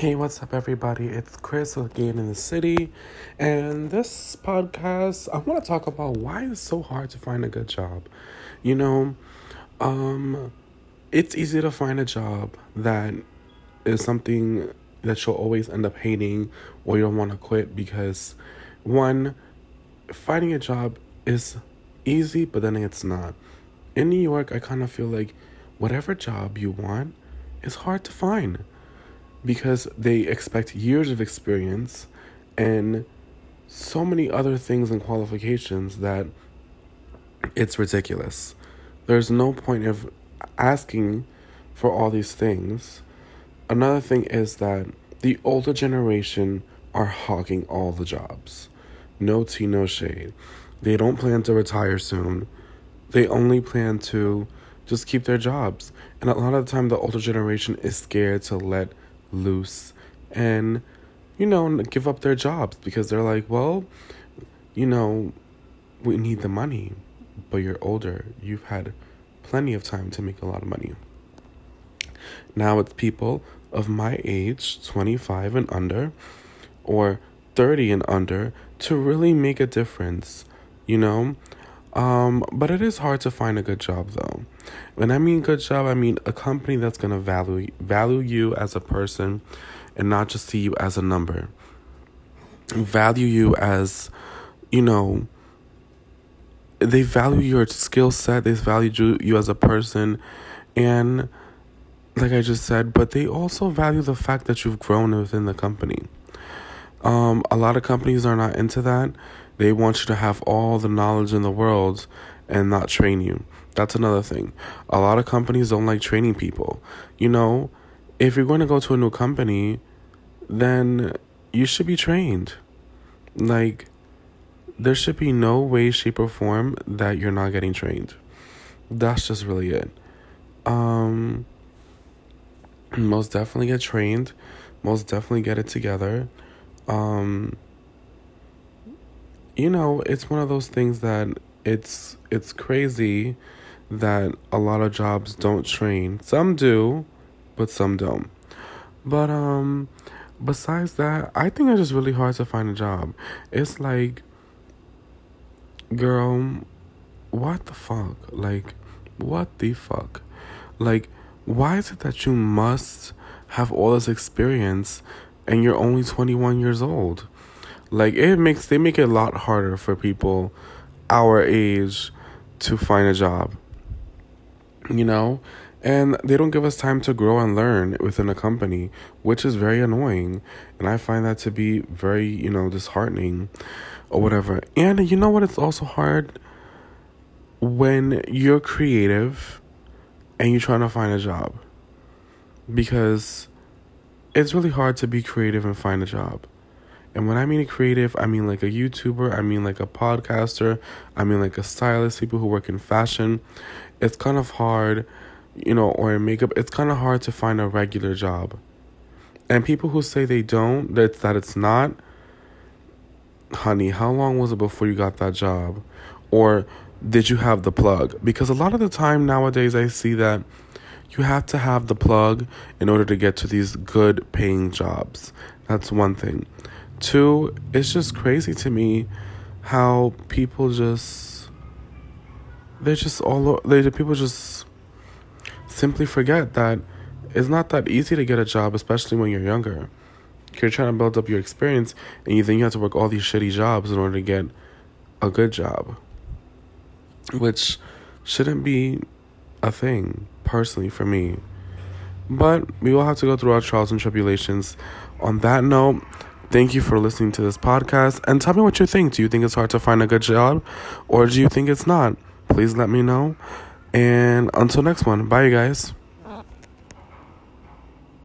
Hey, what's up, everybody? It's Chris again in the city, and this podcast, I want to talk about why it's so hard to find a good job. You know, it's easy to find a job that is something that you'll always end up hating or you don't want to quit because, one, finding a job is easy, but then it's not. In New York, I kind of feel like whatever job you want is hard to find, because they expect years of experience and so many other things and qualifications that it's ridiculous. There's no point of asking for all these things. Another thing is that the older generation are hogging all the jobs. No tea, no shade. They don't plan to retire soon. They only plan to just keep their jobs. And a lot of the time, the older generation is scared to let loose and, you know, give up their jobs because they're like, well, you know, we need the money, but you're older. You've had plenty of time to make a lot of money. Now it's people of my age, 25 and under, or 30 and under, to really make a difference, you know? But it is hard to find a good job, though. When I mean good job, I mean a company that's going to value you as a person and not just see you as a number. Value you as, you know, they value your skill set. They value you as a person. And like I just said, but they also value the fact that you've grown within the company. A lot of companies are not into that. They want you to have all the knowledge in the world and not train you. That's another thing. A lot of companies don't like training people. You know, if you're going to go to a new company, then you should be trained. Like, there should be no way, shape, or form that you're not getting trained. That's just really it. Most definitely get trained. Most definitely get it together. You know, it's one of those things that it's crazy that a lot of jobs don't train. Some do, but some don't. But besides that, I think it's just really hard to find a job. It's like, girl, what the fuck? Like, what the fuck? Like, why is it that you must have all this experience and you're only 21 years old? Like, they make it a lot harder for people our age to find a job, you know? And they don't give us time to grow and learn within a company, which is very annoying. And I find that to be very, you know, disheartening or whatever. And you know what? It's also hard when you're creative and you're trying to find a job, because it's really hard to be creative and find a job. And when I mean creative, I mean like a YouTuber, I mean like a podcaster, I mean like a stylist, people who work in fashion. It's kind of hard, you know, or in makeup, it's kind of hard to find a regular job. And people who say they don't, that it's not, honey, how long was it before you got that job? Or did you have the plug? Because a lot of the time nowadays I see that you have to have the plug in order to get to these good paying jobs. That's one thing. Two, it's just crazy to me how people people simply forget that it's not that easy to get a job, especially when you're younger. You're trying to build up your experience, and you think you have to work all these shitty jobs in order to get a good job, which shouldn't be a thing, personally, for me. But we will have to go through our trials and tribulations. On that note, thank you for listening to this podcast, and tell me what you think. Do you think it's hard to find a good job, or do you think it's not? Please let me know, and until next one, bye, you guys.